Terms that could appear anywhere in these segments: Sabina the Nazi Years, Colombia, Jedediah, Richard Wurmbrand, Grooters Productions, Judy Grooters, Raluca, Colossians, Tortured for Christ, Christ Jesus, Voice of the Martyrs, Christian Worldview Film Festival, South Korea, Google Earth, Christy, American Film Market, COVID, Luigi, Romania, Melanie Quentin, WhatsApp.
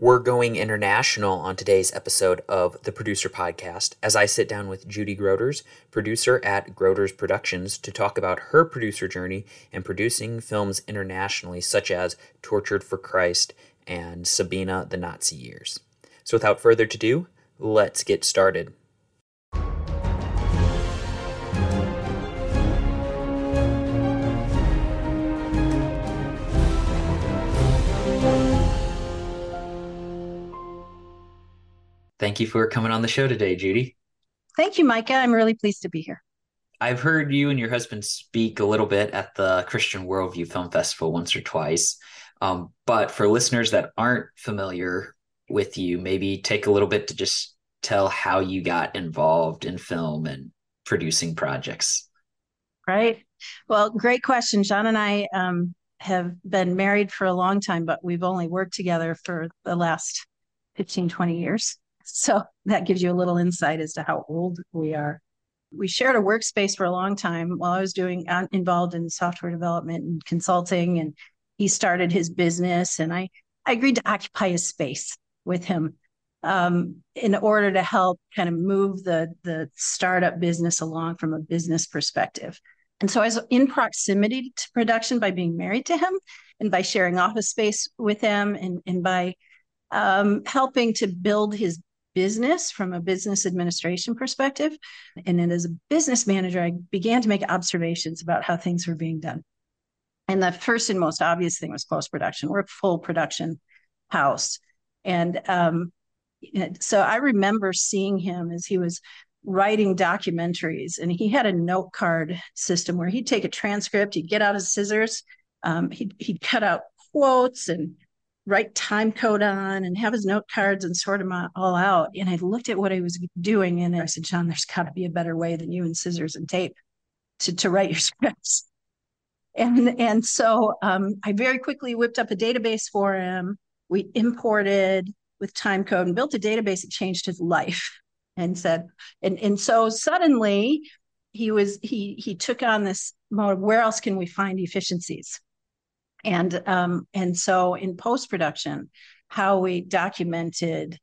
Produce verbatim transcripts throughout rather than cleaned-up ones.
We're going international on today's episode of the Producer Podcast as I sit down with Judy Grooters, producer at Grooters Productions, to talk about her producer journey and producing films internationally such as Tortured for Christ and Sabina the Nazi Years. So without further ado, let's get started. Thank you for coming on the show today, Judy. Thank you, Micah. I'm really pleased to be here. I've heard you and your husband speak a little bit at the Christian Worldview Film Festival once or twice. Um, but for listeners that aren't familiar with you, maybe take a little bit to just tell how you got involved in film and producing projects. Right. Well, great question. John and I um, have been married for a long time, but we've only worked together for the last fifteen, twenty years. So that gives you a little insight as to how old we are. We shared a workspace for a long time while I was doing involved in software development and consulting, and he started his business, and I, I agreed to occupy his space with him um, in order to help kind of move the, the startup business along from a business perspective. And so I was in proximity to production by being married to him and by sharing office space with him and, and by um, helping to build his business from a business administration perspective. And then as a business manager, I began to make observations about how things were being done. And the first and most obvious thing was post-production. We're a full production house. And um, so I remember seeing him as he was writing documentaries, and he had a note card system where he'd take a transcript, he'd get out his scissors, um, he'd, he'd cut out quotes and write time code on and have his note cards and sort them all out. And I looked at what I was doing and I said, John, there's got to be a better way than you and scissors and tape to, to write your scripts. And, and so um, I very quickly whipped up a database for him. We imported with time code and built a database that changed his life and said, and, and so suddenly he was, he, he took on this mode of where else can we find efficiencies? And um, and so in post-production, how we documented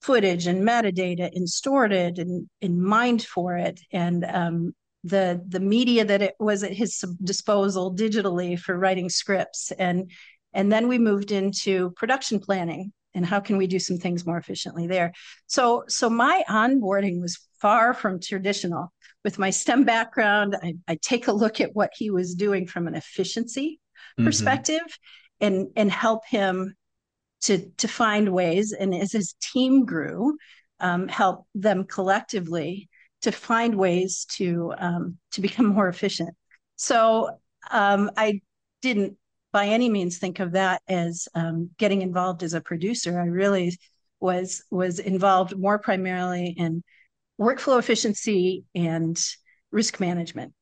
footage and metadata and stored it and, and mined for it, and um, the the media that it was at his disposal digitally for writing scripts. And, and then we moved into production planning and how can we do some things more efficiently there. So, so my onboarding was far from traditional. With my STEM background, I, I take a look at what he was doing from an efficiency perspective, mm-hmm. and and help him to to find ways, and as his team grew, um, help them collectively to find ways to um, to become more efficient. So um, I didn't by any means think of that as um, getting involved as a producer. I really was was involved more primarily in workflow efficiency and risk management.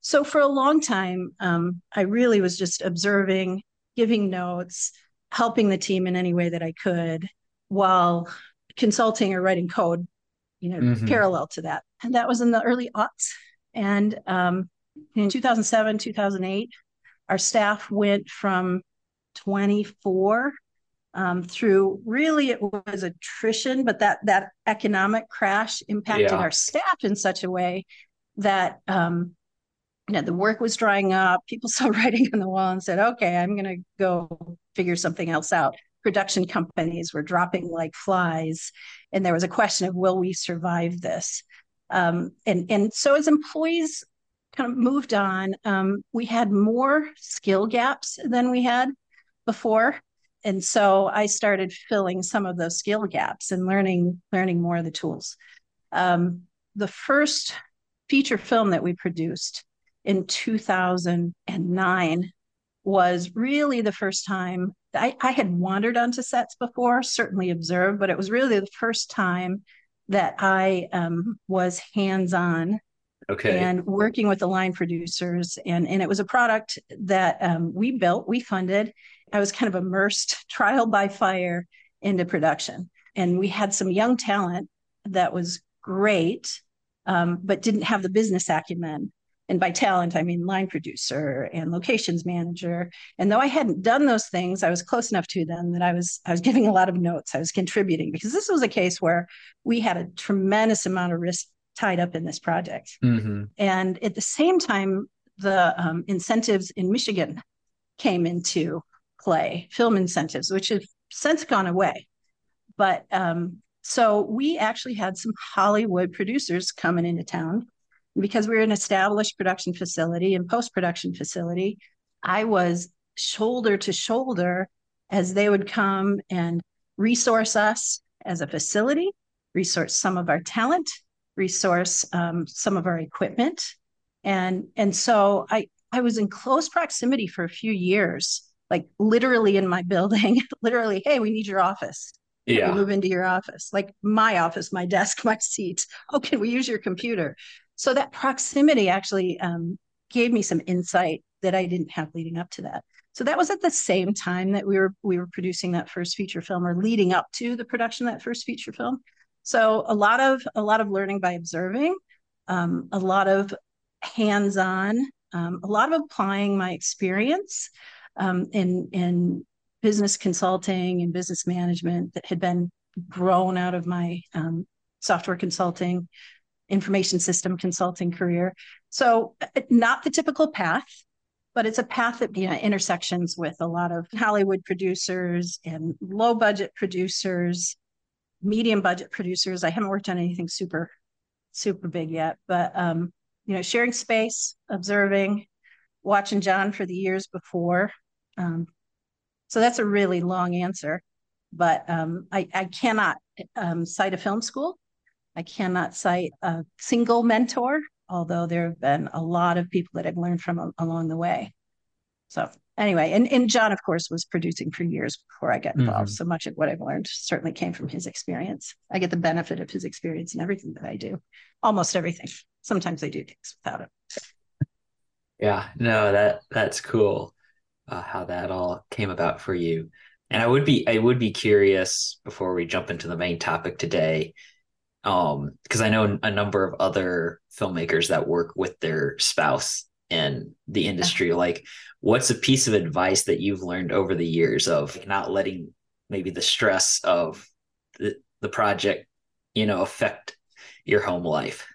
So for a long time, um, I really was just observing, giving notes, helping the team in any way that I could while consulting or writing code, you know, mm-hmm. parallel to that. And that was in the early aughts. And um, in two thousand seven, two thousand eight, our staff went from twenty-four um, through, really it was attrition, but that that economic crash impacted yeah. our staff in such a way that um, you know, the work was drying up. People saw writing on the wall and said, okay, I'm going to go figure something else out. Production companies were dropping like flies. And there was a question of, will we survive this? Um, and, and so as employees kind of moved on, um, we had more skill gaps than we had before. And so I started filling some of those skill gaps and learning, learning more of the tools. Um, the first feature film that we produced in two thousand nine was really the first time I, I had wandered onto sets before, certainly observed, but it was really the first time that I um, was hands-on okay. and working with the line producers. And, and it was a product that um, we built, we funded. I was kind of immersed trial by fire into production. And we had some young talent that was great, um, but didn't have the business acumen. And by talent, I mean line producer and locations manager. And though I hadn't done those things, I was close enough to them that I was I was giving a lot of notes. I was contributing, because this was a case where we had a tremendous amount of risk tied up in this project. Mm-hmm. And at the same time, the um, incentives in Michigan came into play, film incentives, which have since gone away. But um, so we actually had some Hollywood producers coming into town. Because we were an established production facility and post-production facility, I was shoulder to shoulder as they would come and resource us as a facility, resource some of our talent, resource um, some of our equipment. And, and so I, I was in close proximity for a few years, like literally in my building, literally, hey, we need your office. Yeah. We move into your office, like my office, my desk, my seat. Oh, can we use your computer? So that proximity actually um, gave me some insight that I didn't have leading up to that. So that was at the same time that we were we were producing that first feature film, or leading up to the production of that first feature film. So a lot of a lot of learning by observing, um, a lot of hands-on, um, a lot of applying my experience um, in in business consulting and business management that had been grown out of my um, software consulting, information system consulting career. So not the typical path, but it's a path that, you know, intersections with a lot of Hollywood producers and low budget producers, medium budget producers. I haven't worked on anything super, super big yet, but, um, you know, sharing space, observing, watching John for the years before. Um, so that's a really long answer, but um, I, I cannot um, cite a film school. I cannot cite a single mentor, although there have been a lot of people that I've learned from along the way. So anyway, and, and John, of course, was producing for years before I got involved. Mm-hmm. So much of what I've learned certainly came from his experience. I get the benefit of his experience in everything that I do, almost everything. Sometimes I do things without him. Yeah, no, that that's cool uh, how that all came about for you. And I would be I would be curious, before we jump into the main topic today, um because I know a number of other filmmakers that work with their spouse in the industry, like what's a piece of advice that you've learned over the years of not letting maybe the stress of the, the project, you know, affect your home life?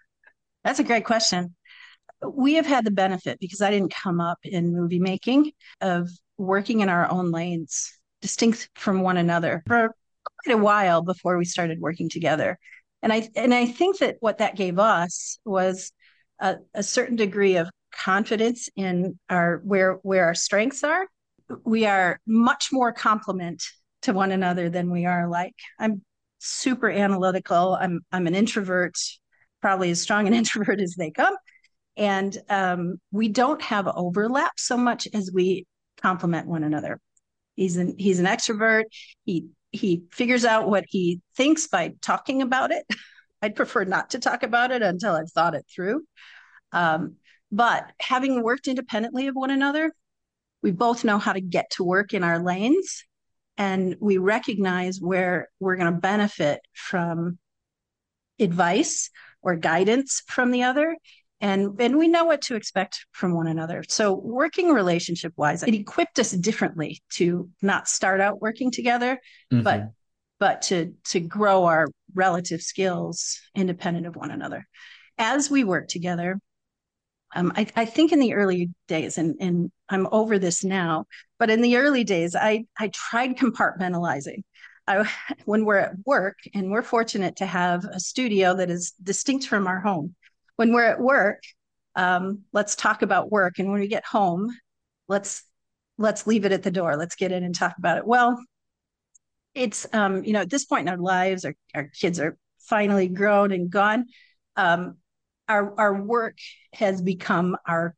That's a great question. We have had the benefit, because I didn't come up in movie making, of working in our own lanes distinct from one another for quite a while before we started working together. And I and I think that what that gave us was a, a certain degree of confidence in our where where our strengths are. We are much more complement to one another than we are alike. I'm super analytical. I'm I'm an introvert, probably as strong an introvert as they come, and um, we don't have overlap so much as we complement one another. He's an he's an extrovert. He. He figures out what he thinks by talking about it. I'd prefer not to talk about it until I've thought it through. Um, but having worked independently of one another, we both know how to get to work in our lanes, and we recognize where we're going to benefit from advice or guidance from the other. And, and we know what to expect from one another. So working relationship-wise, it equipped us differently to not start out working together, mm-hmm. but but to, to grow our relative skills independent of one another. As we work together, um, I, I think in the early days, and, and I'm over this now, but in the early days, I, I tried compartmentalizing. I, when we're at work, and we're fortunate to have a studio that is distinct from our home. When we're at work, um, let's talk about work. And when we get home, let's let's leave it at the door. Let's get in and talk about it. Well, it's, um, you know, at this point in our lives, our, our kids are finally grown and gone. Um, our our work has become our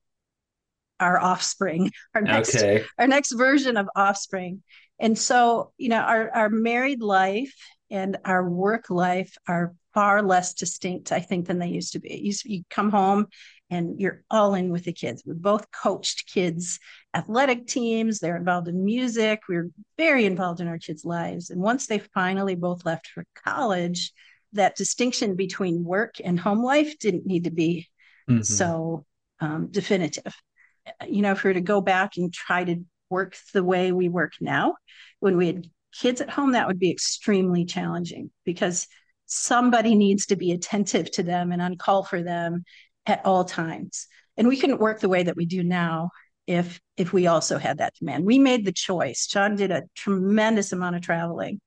our offspring, our next, okay. our next version of offspring. And so, you know, our, our married life and our work life are far less distinct, I think, than they used to be. It used to be you come home and you're all in with the kids. We both coached kids' athletic teams. They're involved in music. We were very involved in our kids' lives. And once they finally both left for college, that distinction between work and home life didn't need to be mm-hmm. so um, definitive. You know, if we were to go back and try to work the way we work now, when we had kids at home, that would be extremely challenging because somebody needs to be attentive to them and on call for them at all times. And we couldn't work the way that we do now if if we also had that demand. We made the choice. John did a tremendous amount of traveling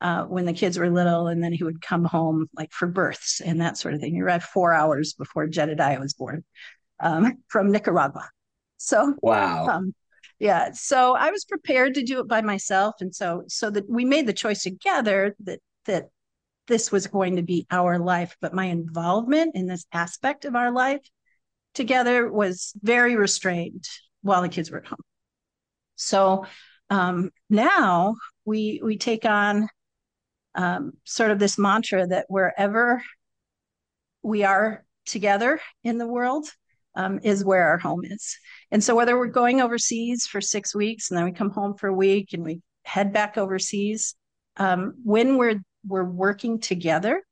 uh, when the kids were little, and then he would come home like for births and that sort of thing. He arrived four hours before Jedediah was born um, from Nicaragua. So wow. Um, yeah. So I was prepared to do it by myself. And so so that we made the choice together that that this was going to be our life, but my involvement in this aspect of our life together was very restrained while the kids were at home. So um, now we we take on um, sort of this mantra that wherever we are together in the world um, is where our home is. And so whether we're going overseas for six weeks and then we come home for a week and we head back overseas, um, when we're we're working together,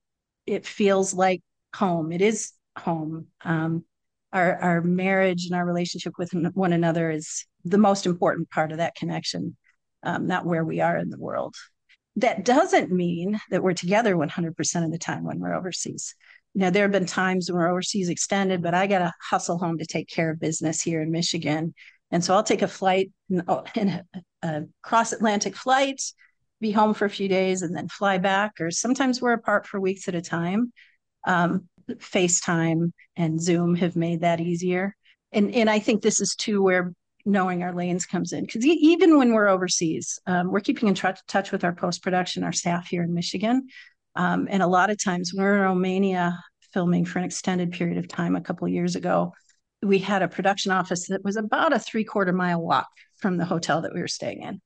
it feels like home. It is home. Um, our, our marriage and our relationship with one another is the most important part of that connection, um, not where we are in the world. That doesn't mean that we're together one hundred percent of the time when we're overseas. Now, there have been times when we're overseas extended, but I got to hustle home to take care of business here in Michigan. And so I'll take a flight and, oh, and a, a cross-Atlantic flight, be home for a few days and then fly back, or sometimes we're apart for weeks at a time. Um, FaceTime and Zoom have made that easier. And, and I think this is too where knowing our lanes comes in, because e- even when we're overseas, um, we're keeping in t- touch with our post-production, our staff here in Michigan. Um, and a lot of times when we're in Romania filming for an extended period of time a couple of years ago, we had a production office that was about a three-quarter mile walk from the hotel that we were staying in.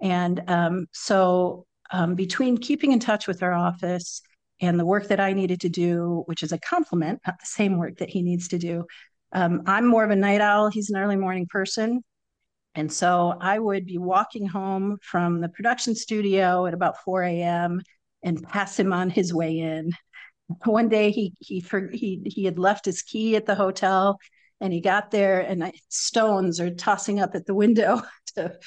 And um, so um, between keeping in touch with our office and the work that I needed to do, which is a compliment, not the same work that he needs to do, um, I'm more of a night owl. He's an early morning person. And so I would be walking home from the production studio at about four a.m. and pass him on his way in. One day he he he he had left his key at the hotel and he got there and I, stones are tossing up at the window to...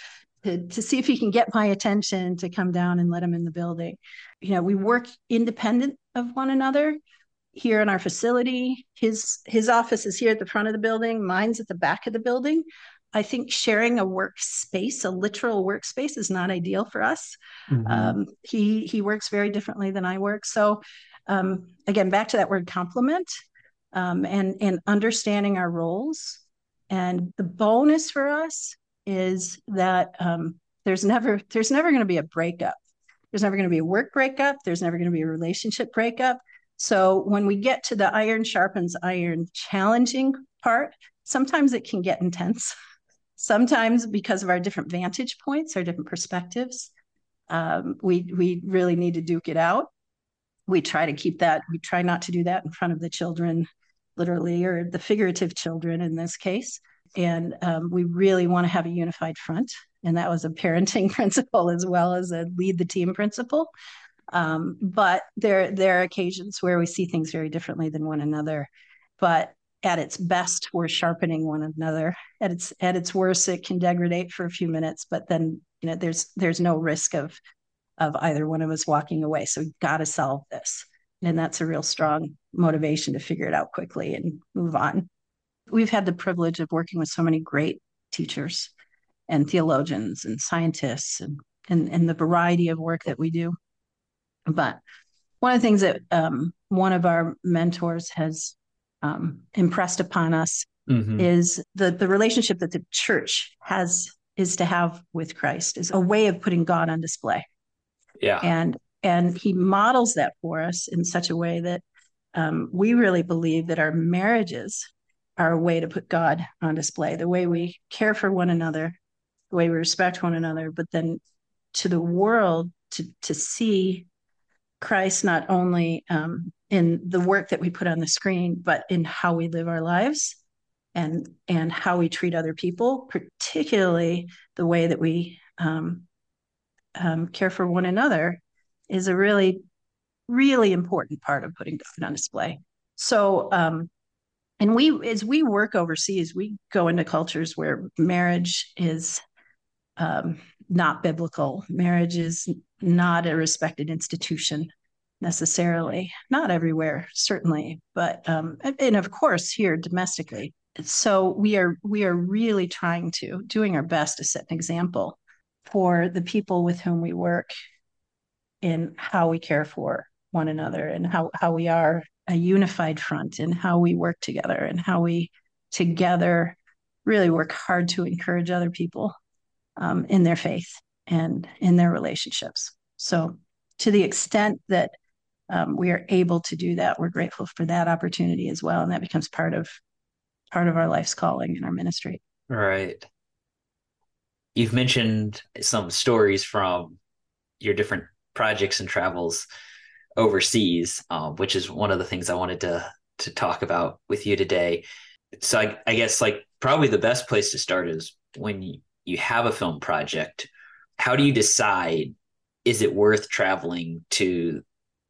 To, to see if he can get my attention to come down and let him in the building. You know, we work independent of one another here in our facility. His his office is here at the front of the building. Mine's at the back of the building. I think sharing a workspace, a literal workspace, is not ideal for us. Mm-hmm. Um, he he works very differently than I work. So um, again, back to that word complement um, and and understanding our roles. And the bonus for us is that um, there's never there's never going to be a breakup. There's never going to be a work breakup. There's never going to be a relationship breakup. So when we get to the iron sharpens iron challenging part, sometimes it can get intense. Sometimes because of our different vantage points, our different perspectives, um, we we really need to duke it out. We try to keep that. We try not to do that in front of the children, literally, or the figurative children in this case. And um, we really want to have a unified front. And that was a parenting principle as well as a lead the team principle. Um, but there, there are occasions where we see things very differently than one another. But at its best, we're sharpening one another. At its at its worst, it can degrade for a few minutes. But then, you know, there's there's no risk of of either one of us walking away. So we've got to solve this. And that's a real strong motivation to figure it out quickly and move on. We've had the privilege of working with so many great teachers and theologians and scientists and, and, and the variety of work that we do. But one of the things that um, one of our mentors has um, impressed upon us mm-hmm. is the, the relationship that the church has is to have with Christ, is a way of putting God on display. Yeah. And, and he models that for us in such a way that um, we really believe that our marriages our way to put God on display, the way we care for one another, the way we respect one another, but then to the world to, to see Christ not only um, in the work that we put on the screen, but in how we live our lives and and how we treat other people, particularly the way that we um, um, care for one another is a really, really important part of putting God on display. So, um, And we, as we work overseas, we go into cultures where marriage is um, not biblical. Marriage is not a respected institution necessarily. Not everywhere, certainly, but um, and of course here domestically. So we are we are really trying to doing our best to set an example for the people with whom we work in how we care for one another and how, how we are a unified front and how we work together and how we together really work hard to encourage other people um, in their faith and in their relationships. So to the extent that um, we are able to do that, we're grateful for that opportunity as well. And that becomes part of part of our life's calling and our ministry. Right. You've mentioned some stories from your different projects and travels overseas, um, which is one of the things I wanted to to talk about with you today. So I, I guess like probably the best place to start is when you, you have a film project, how do you decide, is it worth traveling to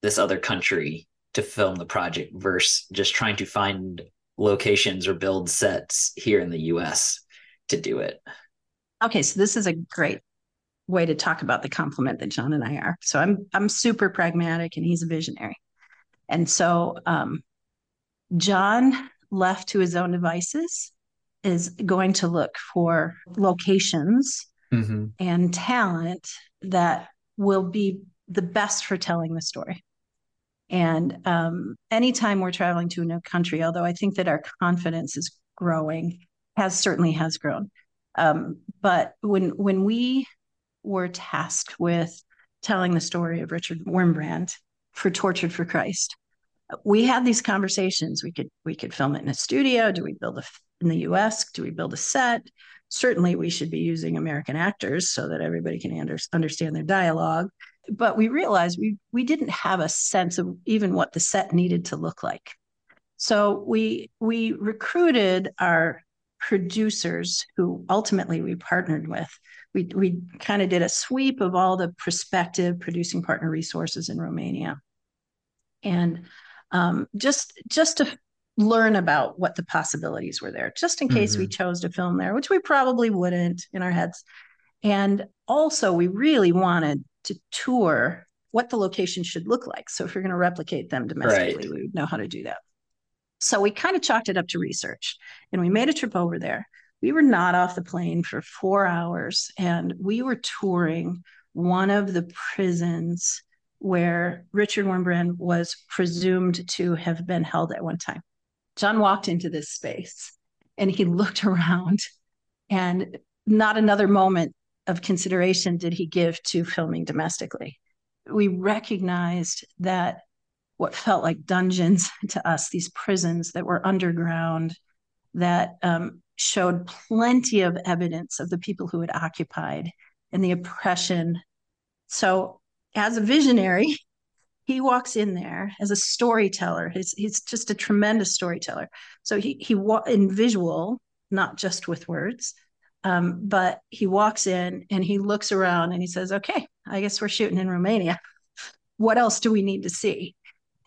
this other country to film the project versus just trying to find locations or build sets here in the U S to do it? Okay, so this is a great way to talk about the complement that John and I are. So I'm I'm super pragmatic and he's a visionary. And so um, John, left to his own devices, is going to look for locations mm-hmm. and talent that will be the best for telling the story. And um, anytime we're traveling to a new country, although I think that our confidence is growing, has certainly has grown. Um, but when when we were tasked with telling the story of Richard Wurmbrand for Tortured for Christ, we had these conversations. We could we could film it in a studio. Do we build a in the U S? Do we build a set? Certainly, we should be using American actors so that everybody can under, understand their dialogue. But we realized we we didn't have a sense of even what the set needed to look like. So we we recruited our producers who ultimately we partnered with. We we kind of did a sweep of all the prospective producing partner resources in Romania, and um, just just to learn about what the possibilities were there, just in case mm-hmm. we chose to film there, which we probably wouldn't in our heads. And also, we really wanted to tour what the location should look like. So if you're going to replicate them domestically, right. we would know how to do that. So we kind of chalked it up to research and we made a trip over there. We were not off the plane for four hours and we were touring one of the prisons where Richard Wurmbrand was presumed to have been held at one time. John walked into this space and he looked around, and not another moment of consideration did he give to filming domestically. We recognized that what felt like dungeons to us, these prisons that were underground, that um, showed plenty of evidence of the people who had occupied and the oppression. So as a visionary, he walks in there as a storyteller. He's, he's just a tremendous storyteller. So he, he wa- in visual, not just with words, um, but he walks in and he looks around and he says, okay, I guess we're shooting in Romania. What else do we need to see?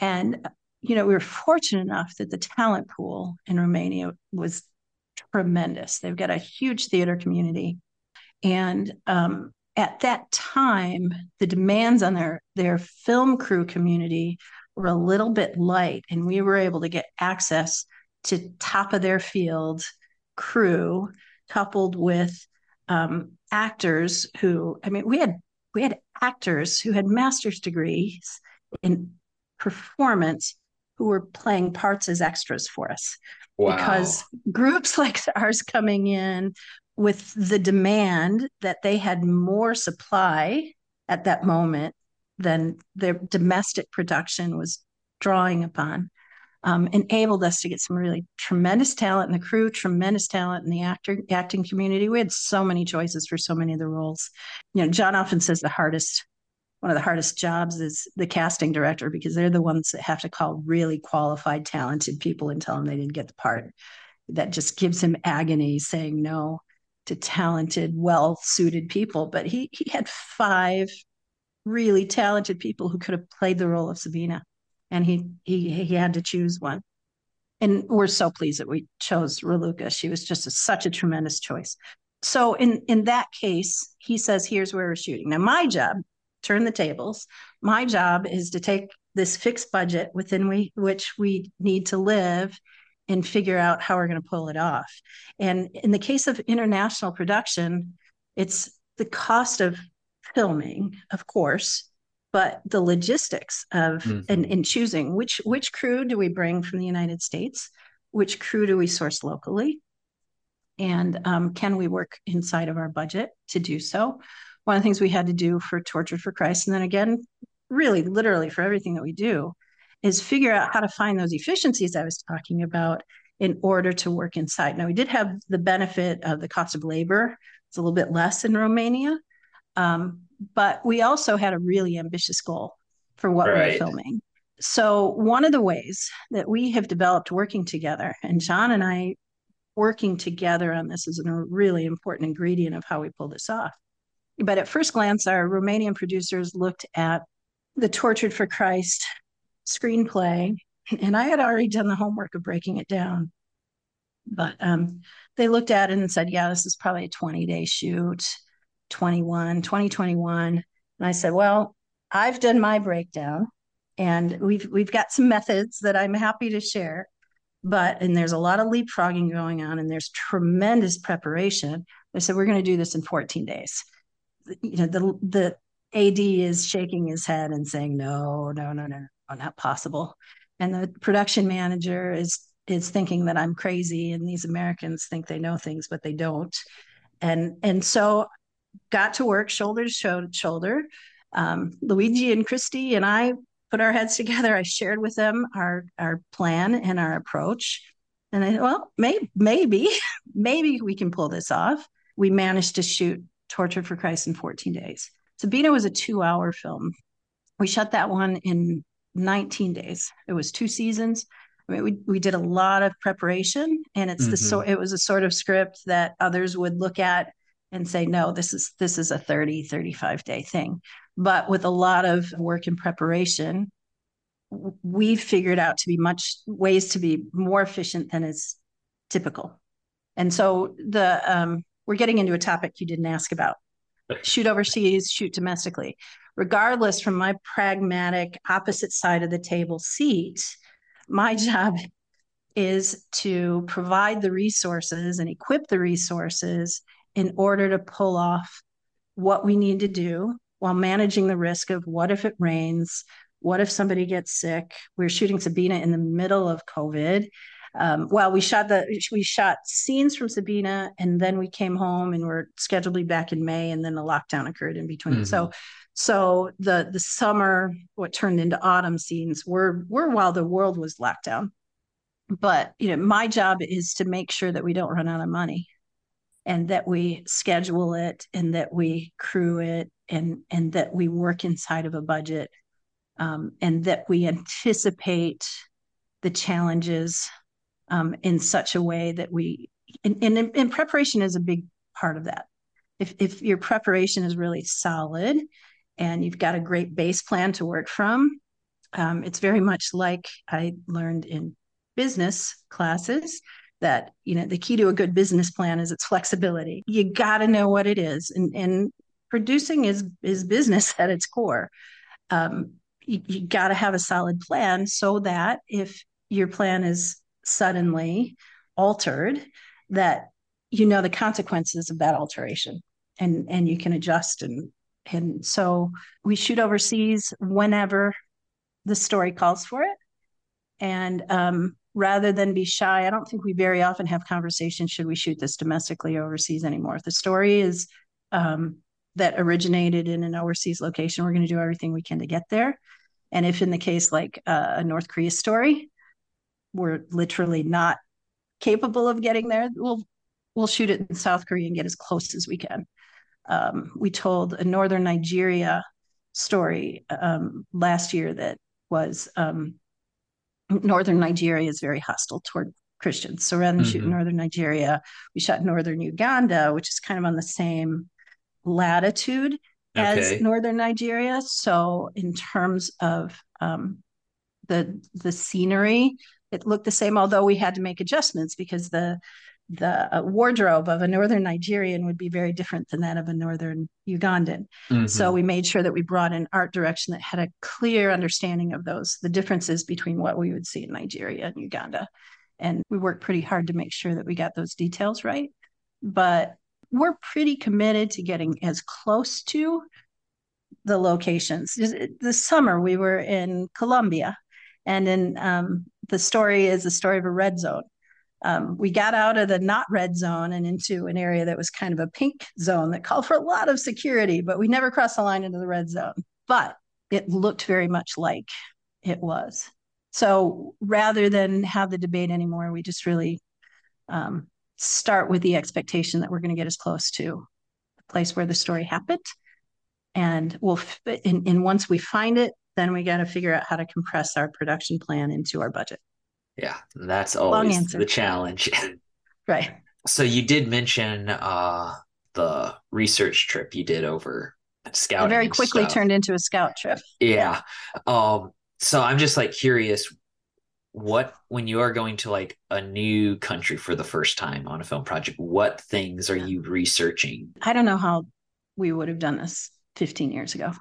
And, you know, we were fortunate enough that the talent pool in Romania was tremendous. They've got a huge theater community. And um, at that time, the demands on their, their film crew community were a little bit light. And we were able to get access to top of their field crew coupled with um, actors who, I mean, we had we had actors who had master's degrees in performance who were playing parts as extras for us. Wow. Because groups like ours coming in with the demand that they had more supply at that moment than their domestic production was drawing upon, um, enabled us to get some really tremendous talent in the crew, tremendous talent in the actor acting community. We had so many choices for so many of the roles. You know, John often says the hardest One of the hardest jobs is the casting director, because they're the ones that have to call really qualified, talented people and tell them they didn't get the part. That just gives him agony, saying no to talented, well-suited people. But he he had five really talented people who could have played the role of Sabina, and he he he had to choose one. And we're so pleased that we chose Raluca. She was just a, such a tremendous choice. So in, in that case, he says, here's where we're shooting. Now, my job, turn the tables. My job is to take this fixed budget within we, which we need to live and figure out how we're going to pull it off. And in the case of international production, it's the cost of filming, of course, but the logistics of mm-hmm. and, and choosing which which crew do we bring from the United States, which crew do we source locally, and um, can we work inside of our budget to do so? One of the things we had to do for Tortured for Christ, and then again, really literally for everything that we do, is figure out how to find those efficiencies I was talking about in order to work inside. Now, we did have the benefit of the cost of labor. It's a little bit less in Romania, um, but we also had a really ambitious goal for what right. we were filming. So one of the ways that we have developed working together, and John and I working together on this is a really important ingredient of how we pull this off. But at first glance, our Romanian producers looked at the Tortured for Christ screenplay, and I had already done the homework of breaking it down. But um, they looked at it and said, yeah, this is probably a twenty-day shoot, twenty-one, twenty, twenty-one. And I said, well, I've done my breakdown, and we've we've got some methods that I'm happy to share. But, and there's a lot of leapfrogging going on, and there's tremendous preparation. They said, we're going to do this in fourteen days. You know, the the A D is shaking his head and saying, no, no, no, no, no, not possible. And the production manager is is thinking that I'm crazy, and these Americans think they know things, but they don't. And and so got to work shoulder to shoulder. Um, Luigi and Christy and I put our heads together. I shared with them our our plan and our approach. And I, well, may, maybe, maybe we can pull this off. We managed to shoot Tortured for Christ in fourteen days. Sabina was a two-hour film. We shot that one in nineteen days. It was two seasons. I mean, we we did a lot of preparation, and it's mm-hmm. the so it was a sort of script that others would look at and say, no, this is this is a thirty, thirty-five day thing. But with a lot of work and preparation, we figured out to be much ways to be more efficient than is typical. And so the um, we're getting into a topic you didn't ask about. Shoot overseas, shoot domestically. Regardless, from my pragmatic opposite side of the table seat, my job is to provide the resources and equip the resources in order to pull off what we need to do while managing the risk of what if it rains, what if somebody gets sick. We're shooting Sabina in the middle of COVID. Um, well, we shot the we shot scenes from Sabina, and then we came home and were scheduled to be back in May, and then the lockdown occurred in between. Mm-hmm. So, so the the summer, what turned into autumn scenes were were while the world was locked down. But you know, my job is to make sure that we don't run out of money, and that we schedule it, and that we crew it, and and that we work inside of a budget, um, and that we anticipate the challenges. Um, in such a way that we, and, and, and preparation is a big part of that. If if your preparation is really solid and you've got a great base plan to work from, um, it's very much like I learned in business classes that, you know, the key to a good business plan is its flexibility. You got to know what it is. And, and producing is, is business at its core. Um, you you got to have a solid plan so that if your plan is suddenly altered, that you know the consequences of that alteration, and and you can adjust. And and so we shoot overseas whenever the story calls for it, and um rather than be shy, I don't think we very often have conversations, should we shoot this domestically or overseas anymore? If the story is um that originated in an overseas location, we're going to do everything we can to get there. And if in the case like uh, a North Korea story, we're literally not capable of getting there, we'll we'll shoot it in South Korea and get as close as we can. Um, we told a Northern Nigeria story um, last year that was um, Northern Nigeria is very hostile toward Christians. So rather than mm-hmm. shoot in Northern Nigeria, we shot Northern Uganda, which is kind of on the same latitude okay. as Northern Nigeria. So in terms of um, the the scenery, it looked the same, although we had to make adjustments because the the wardrobe of a northern Nigerian would be very different than that of a northern Ugandan. Mm-hmm. So we made sure that we brought an art direction that had a clear understanding of those, the differences between what we would see in Nigeria and Uganda. And we worked pretty hard to make sure that we got those details right. But we're pretty committed to getting as close to the locations. This summer, we were in Colombia, and in um, the story is the story of a red zone. Um, we got out of the not red zone and into an area that was kind of a pink zone that called for a lot of security, but we never crossed the line into the red zone. But it looked very much like it was. So rather than have the debate anymore, we just really um, start with the expectation that we're going to get as close to the place where the story happened. And we'll, and, and once we find it, then we got to figure out how to compress our production plan into our budget. Yeah, that's always the challenge. Right. So you did mention uh, the research trip you did over scouting. It very quickly stuff. Turned into a scout trip. Yeah. Um, so I'm just like curious, what, when you are going to like a new country for the first time on a film project, what things are yeah. you researching? I don't know how we would have done this fifteen years ago.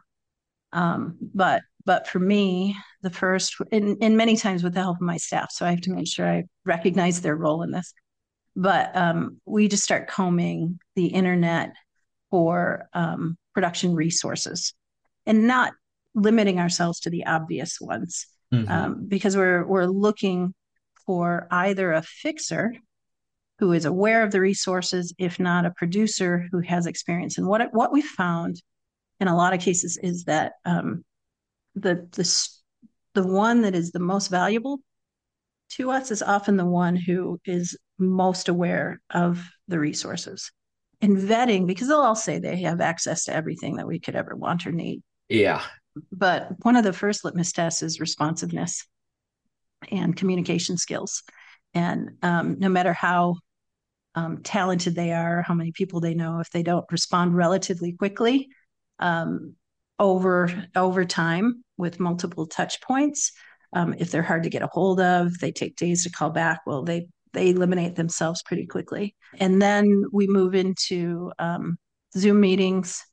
Um, but But for me, the first, and, and many times with the help of my staff, so I have to make sure I recognize their role in this. But um, we just start combing the internet for um, production resources and not limiting ourselves to the obvious ones, mm-hmm. um, because we're we're looking for either a fixer who is aware of the resources, if not a producer who has experience. And what what we found in a lot of cases is that um, The, the the one that is the most valuable to us is often the one who is most aware of the resources. And vetting, because they'll all say they have access to everything that we could ever want or need. Yeah. But one of the first litmus tests is responsiveness and communication skills. And um, no matter how um, talented they are, how many people they know, if they don't respond relatively quickly, um, over over time with multiple touch points, um, if they're hard to get a hold of, they take days to call back, well, they they eliminate themselves pretty quickly. And then we move into um, Zoom meetings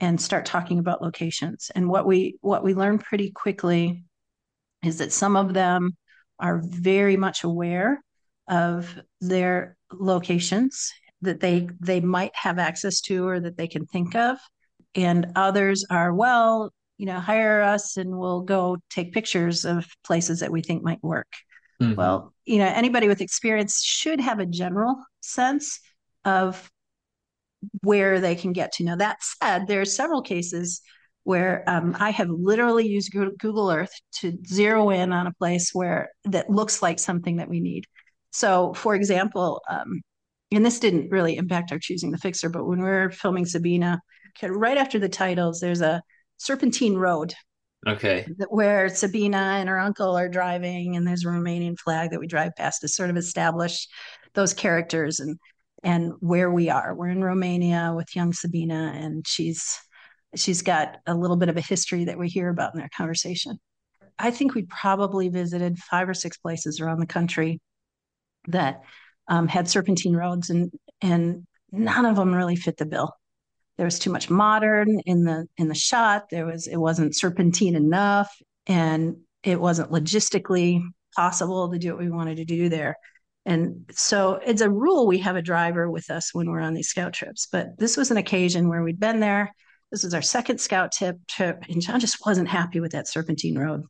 and start talking about locations. And what we what we learn pretty quickly is that some of them are very much aware of their locations that they they might have access to or that they can think of. And others are, well, you know, hire us and we'll go take pictures of places that we think might work. Mm-hmm. Well, you know, anybody with experience should have a general sense of where they can get to. Now, that said, there are several cases where um, I have literally used Google Earth to zero in on a place where that looks like something that we need. So, for example, um, and this didn't really impact our choosing the fixer, but when we were filming Sabina, right after the titles, there's a serpentine road. Okay. Where Sabina and her uncle are driving, and there's a Romanian flag that we drive past to sort of establish those characters and and where we are. We're in Romania with young Sabina, and she's she's got a little bit of a history that we hear about in their conversation. I think we probably visited five or six places around the country that um, had serpentine roads, and and none of them really fit the bill. There was too much modern in the in the shot. There was it wasn't serpentine enough, and it wasn't logistically possible to do what we wanted to do there. And so it's a rule we have a driver with us when we're on these scout trips. But this was an occasion where we'd been there. This was our second scout tip trip, and John just wasn't happy with that serpentine road.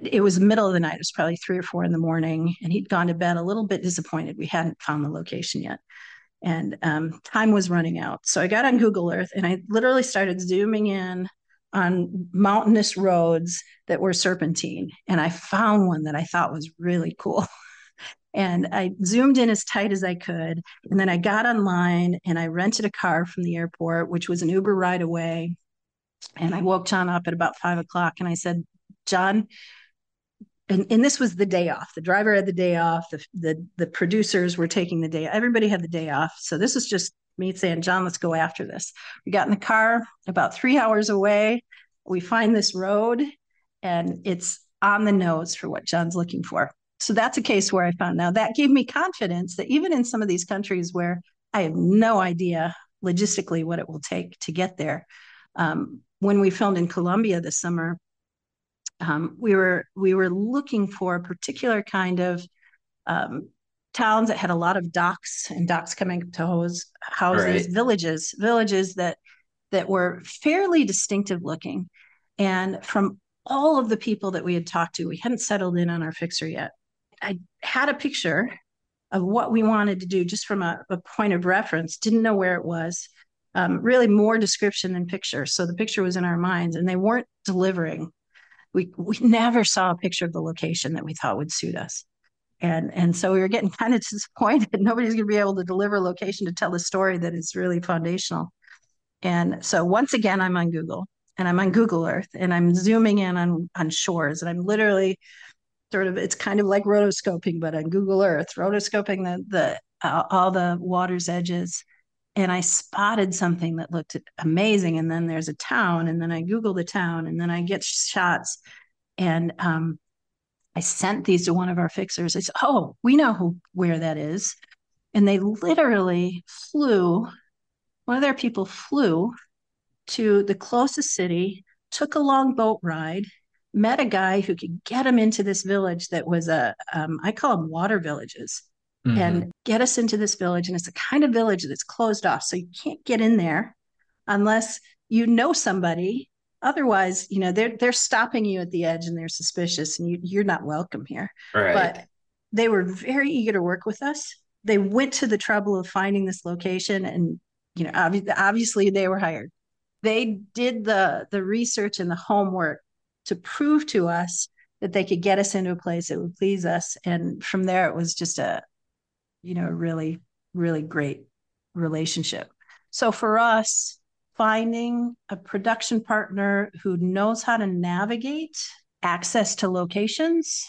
It was middle of the night. It was probably three or four in the morning, and he'd gone to bed a little bit disappointed we hadn't found the location yet. And um, time was running out. So I got on Google Earth and I literally started zooming in on mountainous roads that were serpentine. And I found one that I thought was really cool. And I zoomed in as tight as I could. And then I got online and I rented a car from the airport, which was an Uber ride away. And I woke John up at about five o'clock and I said, John, And, and this was the day off. The driver had the day off. The, the the producers were taking the day. Everybody had the day off. So this is just me saying, John, let's go after this. We got in the car about three hours away. We find this road, and it's on the nose for what John's looking for. So that's a case where I found. Now that gave me confidence that even in some of these countries where I have no idea logistically what it will take to get there. Um, when we filmed in Colombia this summer, um, we were we were looking for a particular kind of um, towns that had a lot of docks and docks coming to hose, houses, right. villages, villages that that were fairly distinctive looking. And from all of the people that we had talked to, we hadn't settled in on our fixer yet. I had a picture of what we wanted to do just from a, a point of reference, didn't know where it was, um, really more description than picture. So the picture was in our minds and they weren't delivering. We we never saw a picture of the location that we thought would suit us. And, and so we were getting kind of disappointed. Nobody's going to be able to deliver a location to tell a story that is really foundational. And so once again, I'm on Google and I'm on Google Earth and I'm zooming in on, on shores and I'm literally sort of, it's kind of like rotoscoping, but on Google Earth, rotoscoping the the uh, all the water's edges. And I spotted something that looked amazing. And then there's a town, and then I Google the town, and then I get shots. And um, I sent these to one of our fixers. I said, oh, we know who, where that is. And they literally flew, one of their people flew to the closest city, took a long boat ride, met a guy who could get him into this village that was a, um, I call them water villages, mm-hmm. and get us into this village. And it's a kind of village that's closed off. So you can't get in there unless you know somebody. Otherwise, you know, they're, they're stopping you at the edge and they're suspicious and you, you're not welcome here. Right. But they were very eager to work with us. They went to the trouble of finding this location and, you know, ob- obviously they were hired. They did the the research and the homework to prove to us that they could get us into a place that would please us. And from there, it was just a, you know, really, really great relationship. So for us, finding a production partner who knows how to navigate access to locations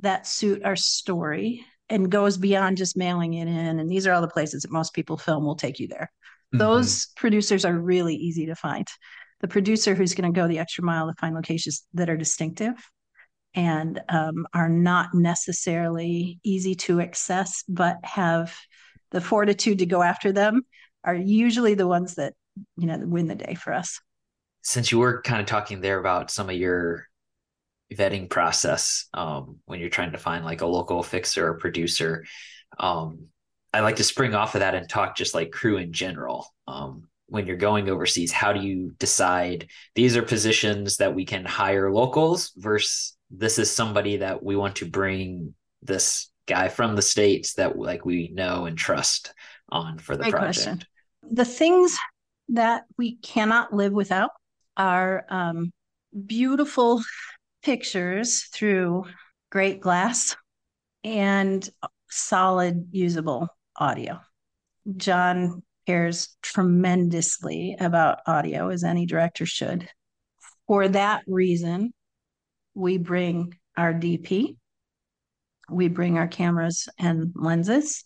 that suit our story and goes beyond just mailing it in. And these are all the places that most people film will take you there. Mm-hmm. Those producers are really easy to find. The producer who's going to go the extra mile to find locations that are distinctive and um, are not necessarily easy to access, but have the fortitude to go after them are usually the ones that, you know, win the day for us. Since you were kind of talking there about some of your vetting process um, when you're trying to find like a local fixer or producer, um, I like to spring off of that and talk just like crew in general. Um, when you're going overseas, how do you decide these are positions that we can hire locals versus this is somebody that we want to bring this guy from the States that like we know and trust on for the Great project? Question. The things that we cannot live without are um, beautiful pictures through great glass and solid, usable audio. John cares tremendously about audio, as any director should. For that reason, we bring our D P, we bring our cameras and lenses,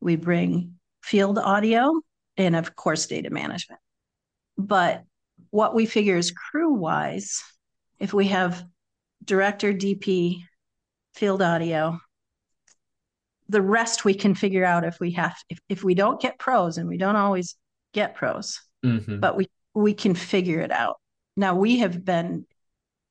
we bring field audio, and of course, data management. But what we figure is crew-wise, if we have director, D P, field audio, the rest we can figure out if we have, if, if we don't get pros, and we don't always get pros, mm-hmm. but we, we can figure it out. Now we have been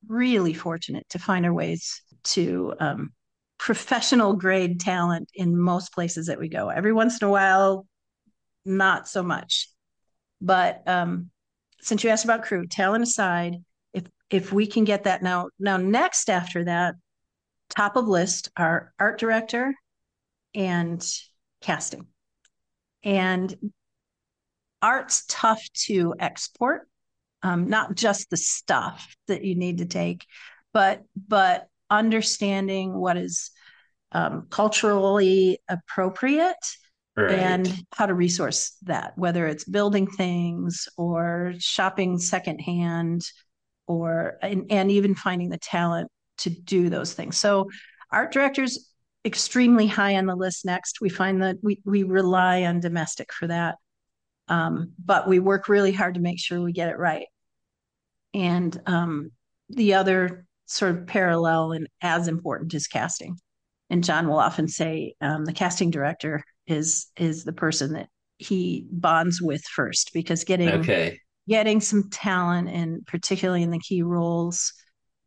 really fortunate to find our ways to um, professional grade talent in most places that we go. Every once in a while, not so much, but um, since you asked about crew, talent aside, if, if we can get that now, now next after that, top of list, our art director, and casting. And art's tough to export, um, not just the stuff that you need to take, but but understanding what is um, culturally appropriate right. and how to resource that, whether it's building things or shopping secondhand or and, and even finding the talent to do those things. So art directors extremely high on the list next. We find that we, we rely on domestic for that. Um, but we work really hard to make sure we get it right. And um, the other sort of parallel and as important is casting. and John will often say um, the casting director is is the person that he bonds with first, because getting okay. getting some talent, and particularly in the key roles,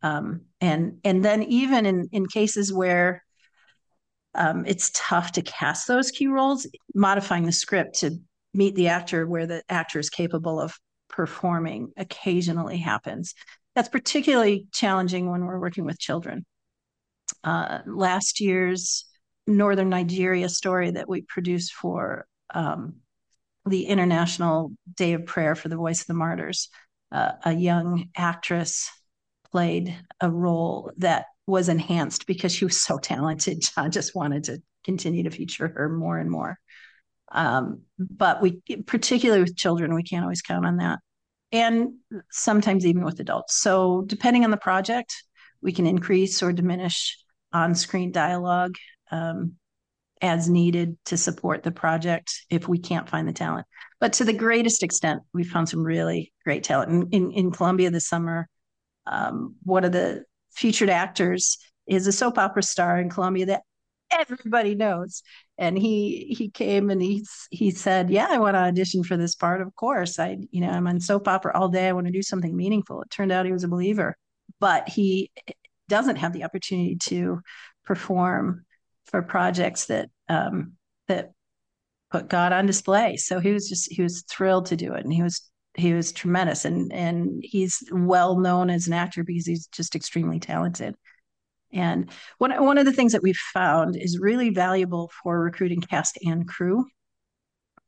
um, and and then even in in cases where um, it's tough to cast those key roles, modifying the script to meet the actor where the actor is capable of performing occasionally happens. That's particularly challenging when we're working with children. Uh, last year's Northern Nigeria story that we produced for um, the International Day of Prayer for the Voice of the Martyrs, uh, a young actress played a role that was enhanced because she was so talented. John just wanted to continue to feature her more and more. Um, but we, particularly with children, we can't always count on that. And sometimes even with adults. So depending on the project, we can increase or diminish on-screen dialogue um, as needed to support the project if we can't find the talent. But to the greatest extent, we found some really great talent. In, in, in Colombia this summer, um, one of the featured actors is a soap opera star in Colombia that everybody knows. And he he came and he he said, yeah, I want to audition for this part. Of course, I you know, I'm on soap opera all day. I want to do something meaningful. It turned out he was a believer, but he doesn't have the opportunity to perform for projects that um, that put God on display. So he was just he was thrilled to do it, and he was he was tremendous. And and he's well known as an actor because he's just extremely talented. And one, one of the things that we've found is really valuable for recruiting cast and crew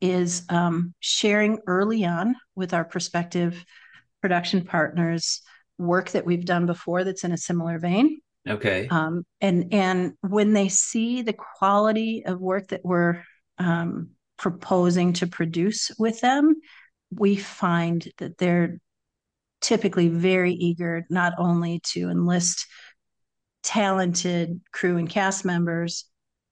is um, sharing early on with our prospective production partners work that we've done before that's in a similar vein. Okay. Um, and and when they see the quality of work that we're um, proposing to produce with them, we find that they're typically very eager not only to enlist talented crew and cast members,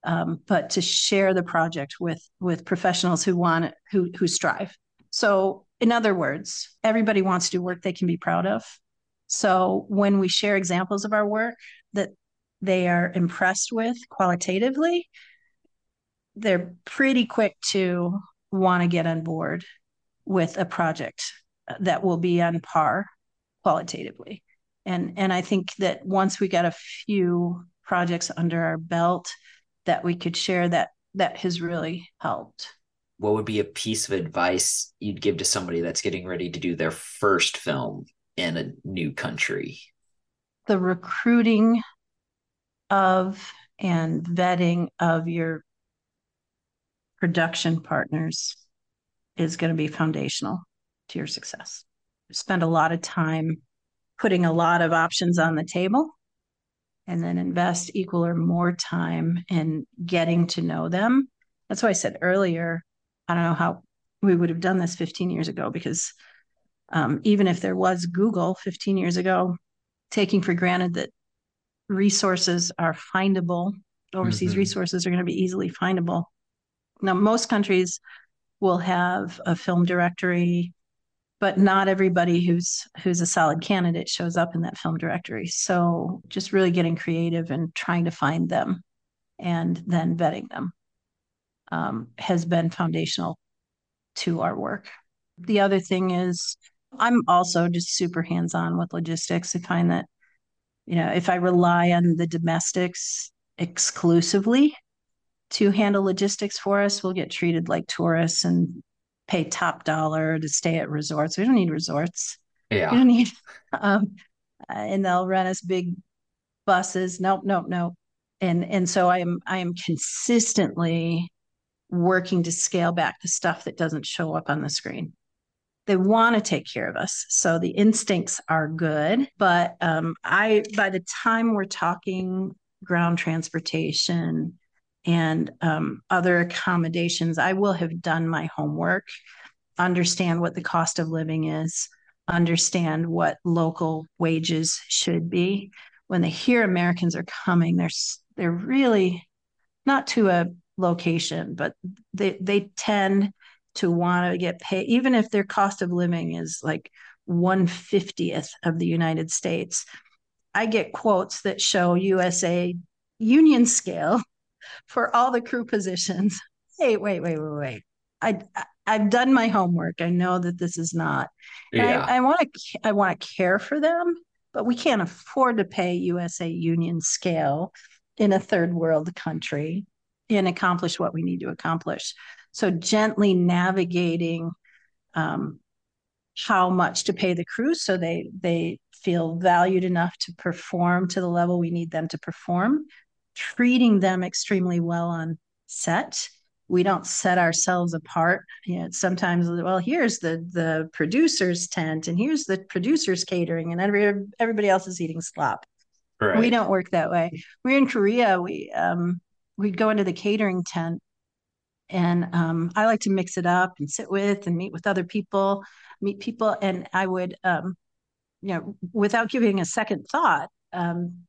um, but to share the project with with professionals who want it, who who strive. So in other words, everybody wants to do work they can be proud of. So when we share examples of our work that they are impressed with qualitatively, they're pretty quick to want to get on board with a project that will be on par qualitatively. And and I think that once we got a few projects under our belt that we could share, that that has really helped. What would be a piece of advice you'd give to somebody that's getting ready to do their first film in a new country? The recruiting of and vetting of your production partners is going to be foundational to your success. Spend a lot of time putting a lot of options on the table, and then invest equal or more time in getting to know them. That's why I said earlier, I don't know how we would have done this fifteen years ago, because um, even if there was Google fifteen years ago, taking for granted that resources are findable, overseas mm-hmm. resources are going to be easily findable. Now, most countries will have a film directory, but not everybody who's who's a solid candidate shows up in that film directory. So just really getting creative and trying to find them and then vetting them um, has been foundational to our work. The other thing is I'm also just super hands-on with logistics. I find that, you know, if I rely on the domestics exclusively to handle logistics for us, we'll get treated like tourists and pay top dollar to stay at resorts. We don't need resorts. Yeah. We don't need, um, and they'll rent us big buses. Nope, nope, nope. And and so I am I am consistently working to scale back the stuff that doesn't show up on the screen. They want to take care of us, so the instincts are good. But um, I by the time we're talking ground transportation and um, other accommodations, I will have done my homework, understand what the cost of living is, understand what local wages should be. When they hear Americans are coming, they're, they're really not to a location, but they, they tend to want to get paid, even if their cost of living is like one fiftieth of the United States. I get quotes that show U S A union scale for all the crew positions. Hey, wait, wait, wait, wait. I, I I've done my homework. I know that this is not. Yeah. I want to. I want to care for them, but we can't afford to pay U S A union scale in a third world country and accomplish what we need to accomplish. So gently navigating um, how much to pay the crew so they they feel valued enough to perform to the level we need them to perform. Treating them extremely well on set. We don't set ourselves apart. You know, sometimes, well, here's the the producer's tent and here's the producer's catering and every, everybody else is eating slop. Right. We don't work that way. We're in Korea. We, um, we'd go into the catering tent and um, I like to mix it up and sit with and meet with other people, meet people. And I would, um, you know, without giving a second thought, um,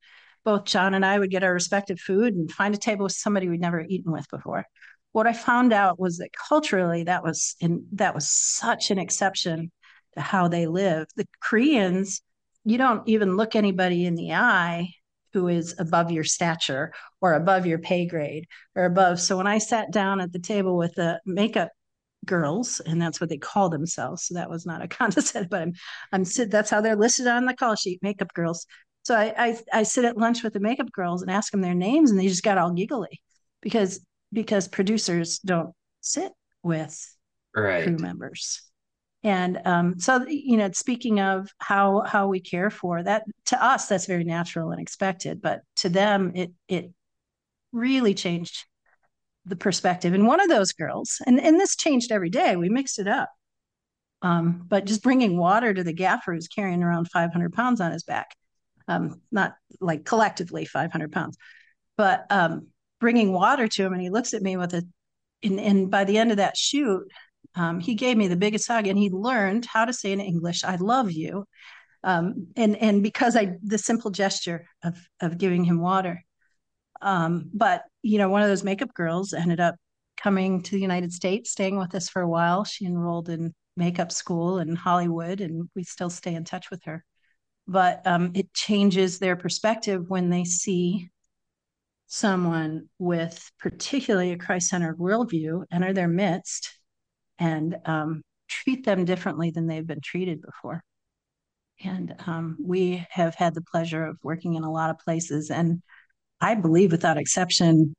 both John and I would get our respective food and find a table with somebody we'd never eaten with before. What I found out was that culturally, that was in, that was such an exception to how they live. The Koreans, you don't even look anybody in the eye who is above your stature or above your pay grade or above. So when I sat down at the table with the makeup girls, and that's what they call themselves, so that was not a condescend, but I'm, I'm that's how they're listed on the call sheet, makeup girls. So I, I I sit at lunch with the makeup girls and ask them their names, and they just got all giggly because because producers don't sit with right. crew members. And um, so, you know, speaking of how how we care for that, to us that's very natural and expected, but to them it it really changed the perspective. And one of those girls, and and this changed every day. We mixed it up, um, but just bringing water to the gaffer who's carrying around five hundred pounds on his back. Um, not like collectively five hundred pounds, but um, bringing water to him. And he looks at me with a, and, and by the end of that shoot, um, he gave me the biggest hug and he learned how to say in English, I love you. Um, and, and because I, the simple gesture of, of giving him water. Um, but, you know, one of those makeup girls ended up coming to the United States, staying with us for a while. She enrolled in makeup school in Hollywood and we still stay in touch with her. But um, it changes their perspective when they see someone with particularly a Christ-centered worldview enter their midst and um, treat them differently than they've been treated before. And um, we have had the pleasure of working in a lot of places. And I believe without exception,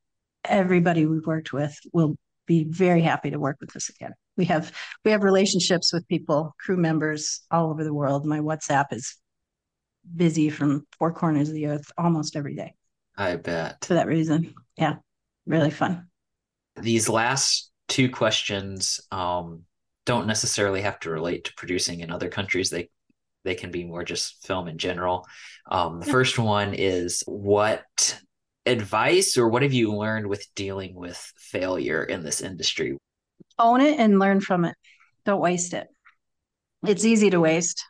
everybody we've worked with will be very happy to work with us again. We have, we have relationships with people, crew members all over the world. My WhatsApp is busy from four corners of the earth almost every day. I bet. For that reason. Yeah. Really fun. These last two questions um, don't necessarily have to relate to producing in other countries. They they can be more just film in general. Um, the yeah. first one is, what advice or what have you learned with dealing with failure in this industry? Own it and learn from it. Don't waste it. It's easy to waste.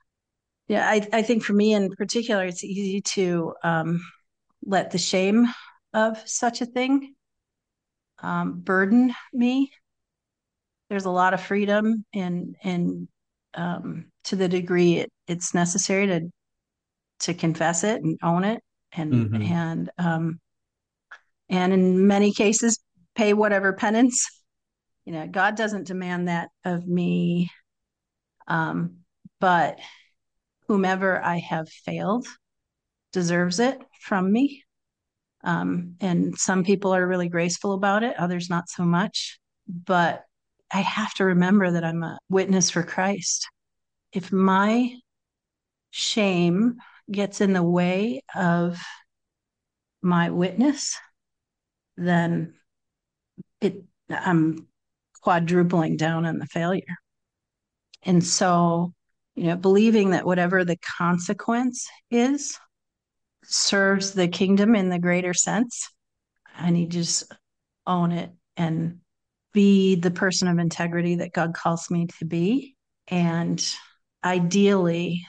Yeah, I, I think for me in particular, it's easy to um, let the shame of such a thing um, burden me. There's a lot of freedom in, in um, to the degree it, it's necessary to to confess it and own it, and mm-hmm. and um, and in many cases pay whatever penance. You know, God doesn't demand that of me, um, but whomever I have failed deserves it from me. Um, and some people are really graceful about it, others not so much. But I have to remember that I'm a witness for Christ. If my shame gets in the way of my witness, then it I'm quadrupling down on the failure. And so you know, believing that whatever the consequence is serves the kingdom in the greater sense. I need to just own it and be the person of integrity that God calls me to be, and ideally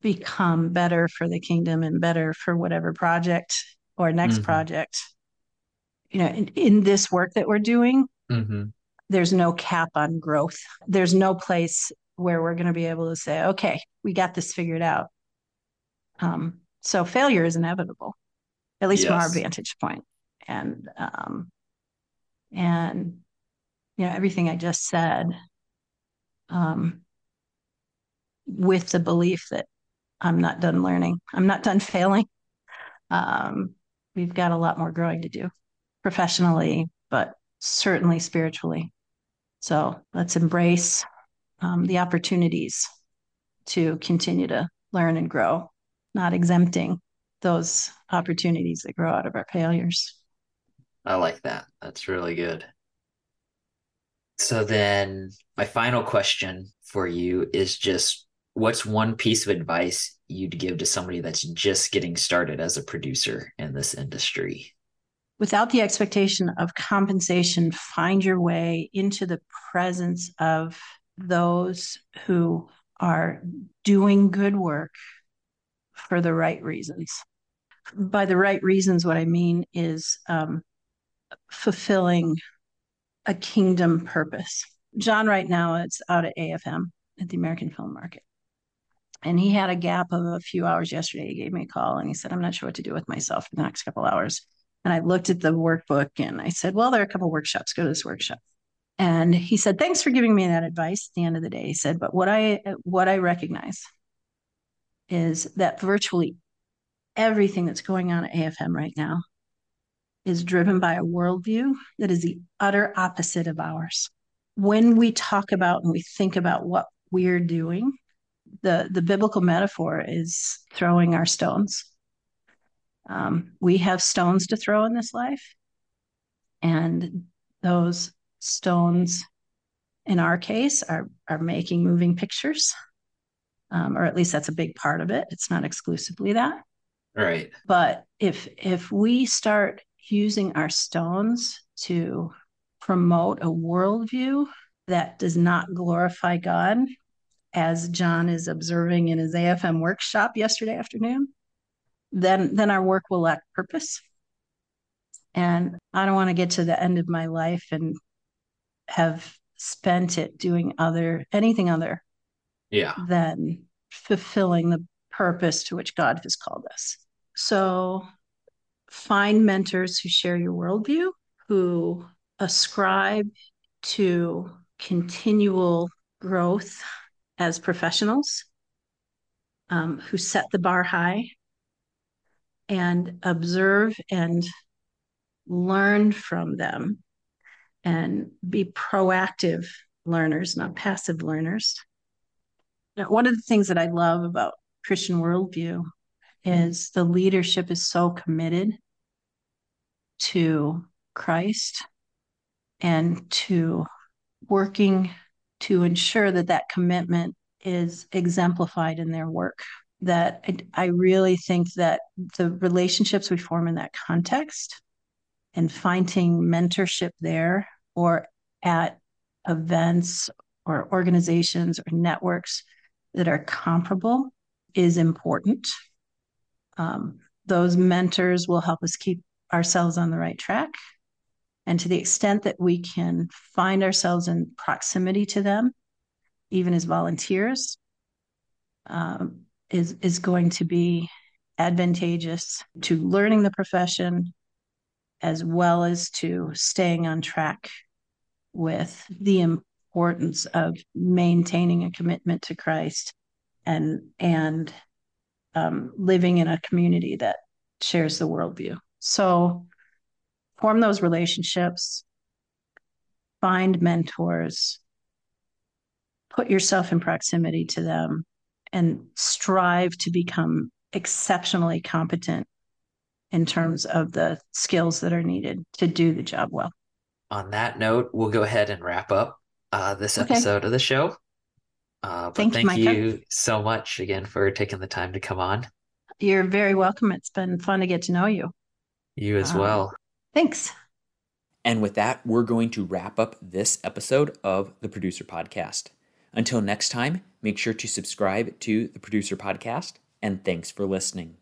become better for the kingdom and better for whatever project or next mm-hmm. project. You know, in, in this work that we're doing, mm-hmm. there's no cap on growth. There's no place where we're going to be able to say, okay, we got this figured out. Um, so failure is inevitable. at least yes. from our vantage point. And, um, and, you know, everything I just said, um, with the belief that I'm not done learning, I'm not done failing. Um, we've got a lot more growing to do professionally, but certainly spiritually. So let's embrace um, the opportunities to continue to learn and grow, not exempting those opportunities that grow out of our failures. I like that. That's really good. So then my final question for you is just, what's one piece of advice you'd give to somebody that's just getting started as a producer in this industry? Without the expectation of compensation, find your way into the presence of those who are doing good work for the right reasons. By the right reasons, what I mean is um, fulfilling a kingdom purpose. John right now is out at A F M at the American Film Market. And he had a gap of a few hours yesterday. He gave me a call and he said, I'm not sure what to do with myself for the next couple hours. And I looked at the workbook and I said, well, there are a couple of workshops. Go to this workshop. And he said, thanks for giving me that advice. At the end of the day, he said, but what I what I recognize is that virtually everything that's going on at A F M right now is driven by a worldview that is the utter opposite of ours. When we talk about and we think about what we're doing, the, the biblical metaphor is throwing our stones. Um, we have stones to throw in this life, and those stones, in our case, are are making moving pictures, um, or at least that's a big part of it. It's not exclusively that, right? But if if we start using our stones to promote a worldview that does not glorify God, as John is observing in his A F M workshop yesterday afternoon, then then our work will lack purpose. And I don't want to get to the end of my life and have spent it doing other anything other yeah. than fulfilling the purpose to which God has called us. So find mentors who share your worldview, who ascribe to continual growth as professionals, um, who set the bar high, and observe and learn from them and be proactive learners, not passive learners. Now, one of the things that I love about Christian Worldview is the leadership is so committed to Christ and to working to ensure that that commitment is exemplified in their work. That I really think that the relationships we form in that context and finding mentorship there or at events or organizations or networks that are comparable is important. Um, those mentors will help us keep ourselves on the right track. And to the extent that we can find ourselves in proximity to them, even as volunteers, um, is is going to be advantageous to learning the profession as well as to staying on track with the importance of maintaining a commitment to Christ and and um, living in a community that shares the worldview. So form those relationships, find mentors, put yourself in proximity to them, and strive to become exceptionally competent in terms of the skills that are needed to do the job well. On that note, we'll go ahead and wrap up uh, this okay. episode of the show. Uh, but thank, thank you, you so much again for taking the time to come on. You're very welcome. It's been fun to get to know you. You as uh, well. Thanks. And with that, we're going to wrap up this episode of the Producer Podcast. Until next time, make sure to subscribe to the Producer Podcast, and thanks for listening.